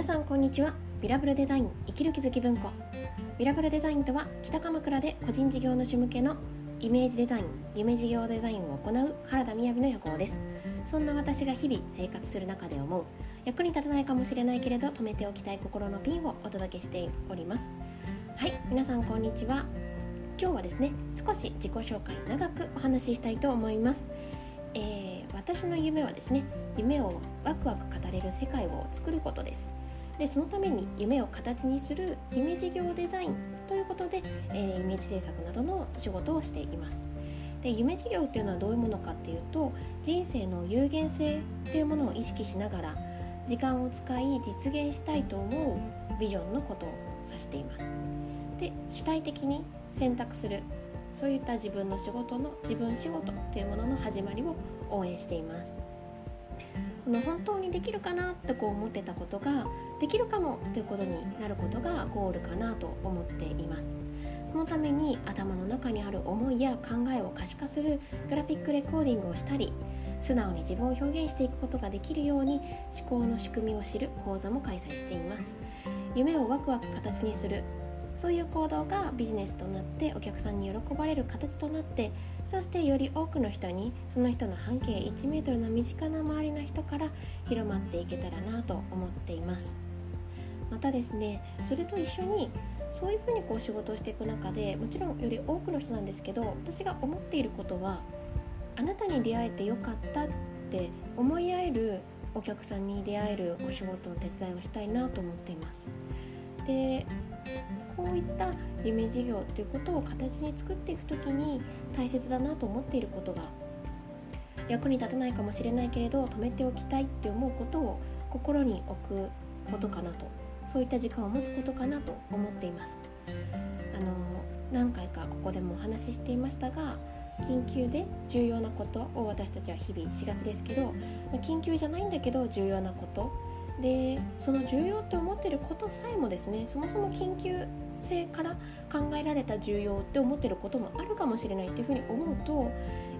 皆さんこんにちは。ミラブルデザイン生きる気づき文庫。ミラブルデザインとは、北鎌倉で個人事業主向けのイメージデザイン、夢事業デザインを行う原田雅の夜行です。そんな私が日々生活する中で思う、役に立たないかもしれないけれど止めておきたい心のピンをお届けしております。はい、皆さんこんにちは。今日はですね、少し自己紹介長くお話ししたいと思います。私の夢はですね、夢をワクワク語れる世界を作ることです。で、そのために夢を形にする夢事業デザインということで、イメージ制作などの仕事をしています。で、夢事業というのはどういうものかっていうと、人生の有限性というものを意識しながら時間を使い実現したいと思うビジョンのことを指しています。で、主体的に選択する、そういった自分の仕事の自分仕事というものの始まりを応援しています。本当にできるかなって思ってたことができるかもということになることがゴールかなと思っています。そのために頭の中にある思いや考えを可視化するグラフィックレコーディングをしたり、素直に自分を表現していくことができるように思考の仕組みを知る講座も開催しています。夢をワクワク形にする、そういう行動がビジネスとなってお客さんに喜ばれる形となって、そしてより多くの人にその人の半径1メートルの身近な周りの人から広まっていけたらなと思っています。またですね、それと一緒にそういうふうに仕事をしていく中で、もちろんより多くの人なんですけど、私が思っていることは、あなたに出会えてよかったって思い合えるお客さんに出会えるお仕事の手伝いをしたいなと思っています。で、こういった夢事業ということを形に作っていくときに大切だなと思っていることが、役に立たないかもしれないけれど止めておきたいって思うことを心に置くことかなと、そういった時間を持つことかなと思っています。何回かここでもお話ししていましたが、緊急で重要なことを私たちは日々しがちですけど、緊急じゃないんだけど重要なことで、その重要って思っていることさえもですね、そもそも緊急性から考えられた重要って思っていることもあるかもしれないっていうふうに思うと、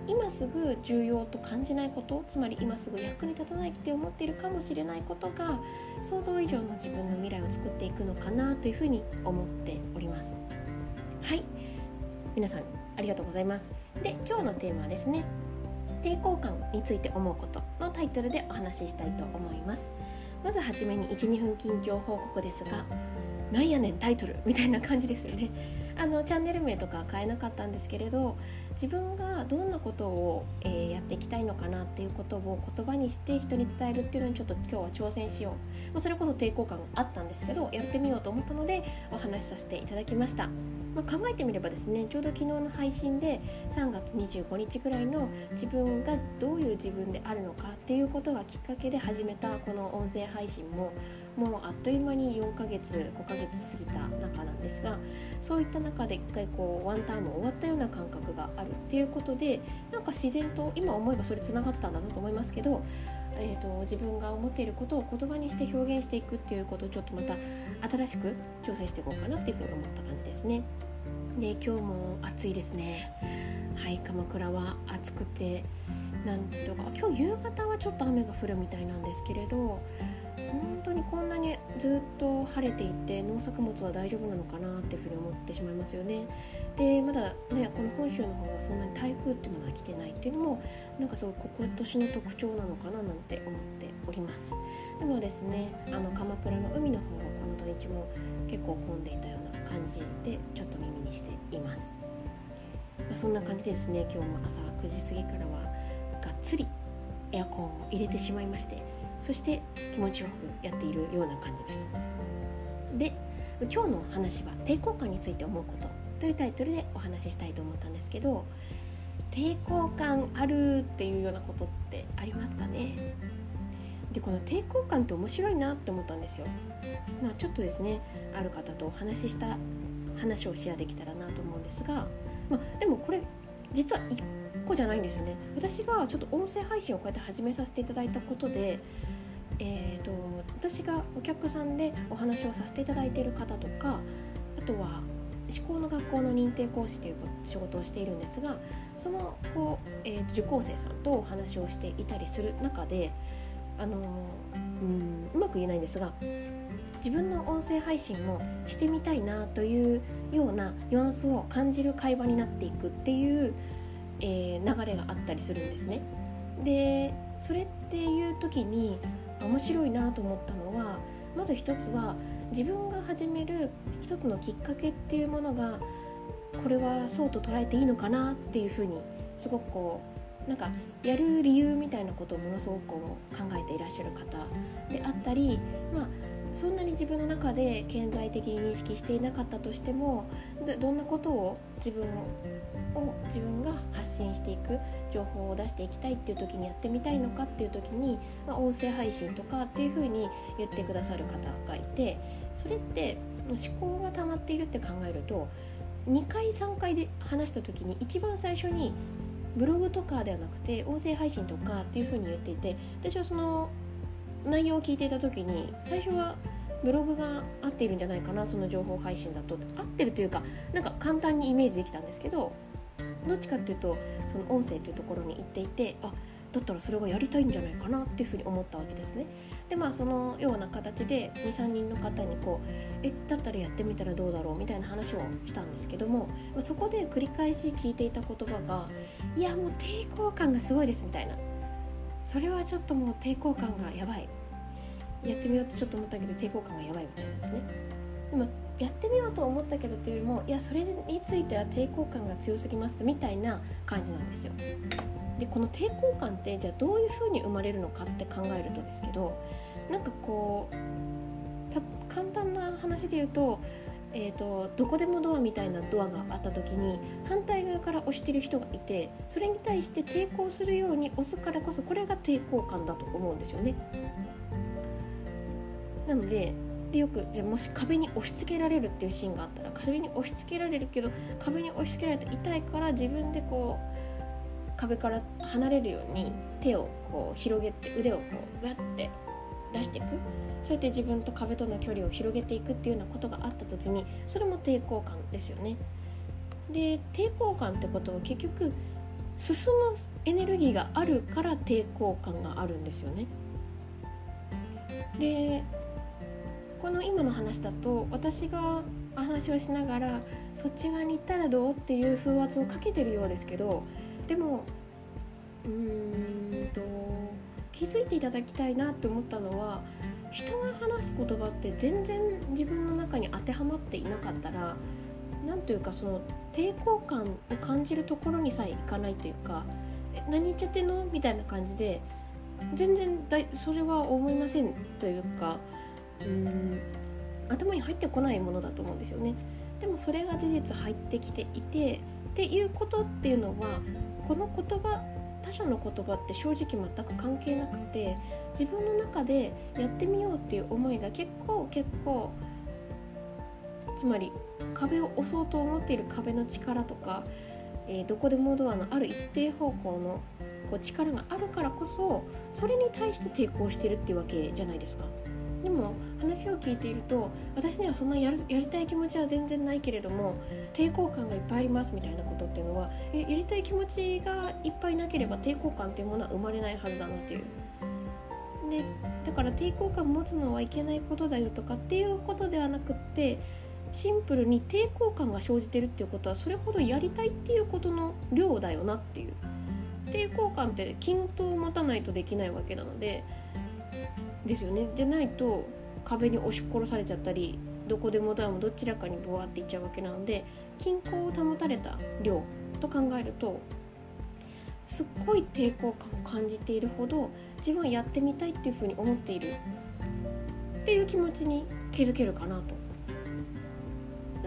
今すぐ重要と感じないこと、つまり今すぐ役に立たないって思っているかもしれないことが、想像以上の自分の未来を作っていくのかなというふうに思っております。はい、皆さんありがとうございます。で、今日のテーマはですね、抵抗感について思うことのタイトルでお話ししたいと思います。まずはじめに 1,2 分近況報告ですが、なんやねんタイトルみたいな感じですよね。チャンネル名とか変えなかったんですけれど、自分がどんなことを、やっていきたいのかなっていうことを言葉にして人に伝えるっていうのに、ちょっと今日は挑戦しよう、それこそ抵抗感があったんですけどやってみようと思ったのでお話しさせていただきました。考えてみればですね、ちょうど昨日の配信で3月25日ぐらいの自分がどういう自分であるのかっていうことがきっかけで始めたこの音声配信も、もうあっという間に4ヶ月5ヶ月過ぎた中なんですが、そういった中で一回ワンターム終わったような感覚があるっていうことで、なんか自然と今思えばそれつながってたんだなと思いますけど、自分が思っていることを言葉にして表現していくっていうことを、ちょっとまた新しく挑戦していこうかなっていうふうに思った感じですね。で、今日も暑いですね。はい、鎌倉は暑くて、なんとか今日夕方はちょっと雨が降るみたいなんですけれど、本当にこんなにずっと晴れていて農作物は大丈夫なのかなっていうふうに思ってしまいますよね。で、まだね、この本州の方はそんなに台風っていうのが来てないっていうのも、なんかそう今年の特徴なのかななんて思っております。でもですね、鎌倉の海の方はこの土日も結構混んでいたような感じでちょっと耳にしています。そんな感じですね。今日も朝9時過ぎからはがっつりエアコンを入れてしまいまして、そして気持ちよくやっているような感じです。で、今日の話は抵抗感について思うことというタイトルでお話ししたいと思ったんですけど、抵抗感あるっていうようなことってありますかね。で、この抵抗感って面白いなって思ったんですよ。ちょっとですね、ある方とお話しした話をシェアできたらなと思うんですが、でもこれ実は1個じゃないんですよね。私がちょっと音声配信をこうやって始めさせていただいたことで、私がお客さんでお話をさせていただいている方とか、あとは思考の学校の認定講師という仕事をしているんですが、その受講生さんとお話をしていたりする中で、うまく言えないんですが、自分の音声配信もしてみたいなというようなニュアンスを感じる会話になっていくっていう、流れがあったりするんですね。で、それっていう時に面白いなと思ったのは、まず一つは自分が始める一つのきっかけっていうものが、これはそうと捉えていいのかなっていうふうに、すごくこうなんかやる理由みたいなことをものすごく考えていらっしゃる方であったり、そんなに自分の中で顕在的に認識していなかったとしても、どんなことを自分が発信していく、情報を出していきたいっていう時にやってみたいのかっていう時に、音声配信とかっていうふうに言ってくださる方がいて、それって思考が溜まっているって考えると、2回3回で話した時に一番最初にブログとかではなくて音声配信とかっていうふうに言っていて、私はその内容を聞いていた時に、最初はブログが合っているんじゃないかな、その情報配信だと合ってるというか、なんか簡単にイメージできたんですけど、どっちかっていうとその音声というところに行っていて、だったらそれがやりたいんじゃないかなっていうふうに思ったわけですね。で、そのような形で 2,3 人の方にだったらやってみたらどうだろうみたいな話をしたんですけども、そこで繰り返し聞いていた言葉が、いやもう抵抗感がすごいですみたいな、それはちょっともう抵抗感がやばい、やってみようとちょっと思ったけど抵抗感がやばいみたいなんですね。でもやってみようと思ったけどっていうよりも、いやそれについては抵抗感が強すぎますみたいな感じなんですよ。で、この抵抗感ってじゃあどういう風に生まれるのかって考えるとですけど、なんかこう簡単な話で言うと、どこでもドアみたいなドアがあった時に、反対側から押してる人がいて、それに対して抵抗するように押すからこそ、これが抵抗感だと思うんですよね。なので、よくじゃあもし壁に押し付けられるっていうシーンがあったら、壁に押し付けられるけど、壁に押し付けられて痛いから、自分でこう壁から離れるように手をこう広げて、腕をこうブワッて出していく、そうやって自分と壁との距離を広げていくっていうようなことがあった時に、それも抵抗感ですよね。で、抵抗感ってことは結局進むエネルギーがあるから抵抗感があるんですよね。で、この今の話だと、私が話をしながらそっち側に行ったらどうっていう風圧をかけてるようですけど、でも気づいていただきたいなと思ったのは、人が話す言葉って全然自分の中に当てはまっていなかったら、なんというかその抵抗感を感じるところにさえいかないというか、何言っちゃってんのみたいな感じで、全然それは思いませんというか、頭に入ってこないものだと思うんですよね。でもそれが事実入ってきていてっていうことっていうのは、この言葉、他者の言葉って正直全く関係なくて、自分の中でやってみようっていう思いが結構、つまり壁を押そうと思っている壁の力とか、どこでもドアのある一定方向のこう力があるからこそ、それに対して抵抗してるっていうわけじゃないですか。でも話を聞いていると、私にはそんなやりたい気持ちは全然ないけれども、抵抗感がいっぱいありますみたいなことっていうのは、やりたい気持ちがいっぱいなければ抵抗感っていうものは生まれないはずだなっていう。で、だから抵抗感持つのはいけないことだよとかっていうことではなくって、シンプルに抵抗感が生じてるっていうことは、それほどやりたいっていうことの量だよなっていう。抵抗感って均等を持たないとできないわけなのでですよね。じゃないと壁に押し殺されちゃったり、どこでもドアもどちらかにボワっていっちゃうわけなので、均衡を保たれた量と考えると、すっごい抵抗感を感じているほど、自分はやってみたいっていうふうに思っているっていう気持ちに気づけるかなと。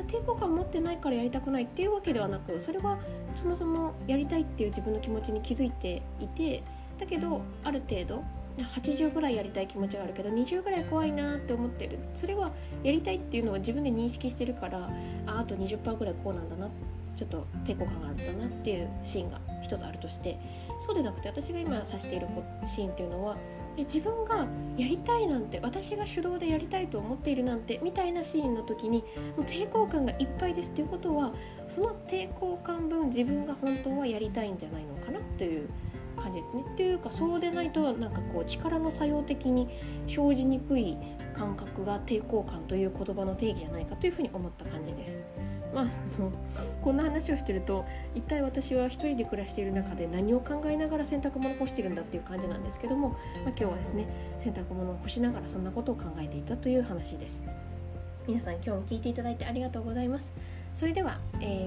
抵抗感持ってないからやりたくないっていうわけではなく、それはそもそもやりたいっていう自分の気持ちに気づいていて、だけどある程度80ぐらいやりたい気持ちがあるけど、20ぐらい怖いなって思ってる。それはやりたいっていうのは自分で認識してるから、あと 20% ぐらいこうなんだな、ちょっと抵抗感があるんだなっていうシーンが一つあるとして、そうでなくて、私が今指しているシーンっていうのは、自分がやりたいなんて、私が主導でやりたいと思っているなんてみたいなシーンの時に、もう抵抗感がいっぱいですっていうことは、その抵抗感分自分が本当はやりたいんじゃないのかなという感じですね。っていうかそうでないとなんかこう力の作用的に生じにくい感覚が抵抗感という言葉の定義じゃないかというふうに思った感じです。まあ、こんな話をしてると一体私は一人で暮らしている中で何を考えながら洗濯物を干してるんだっていう感じなんですけども、今日はですね洗濯物を干しながらそんなことを考えていたという話です。皆さん今日も聞いていただいてありがとうございます。それでは、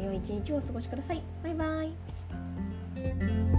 良い一日をお過ごしください。バイバイ。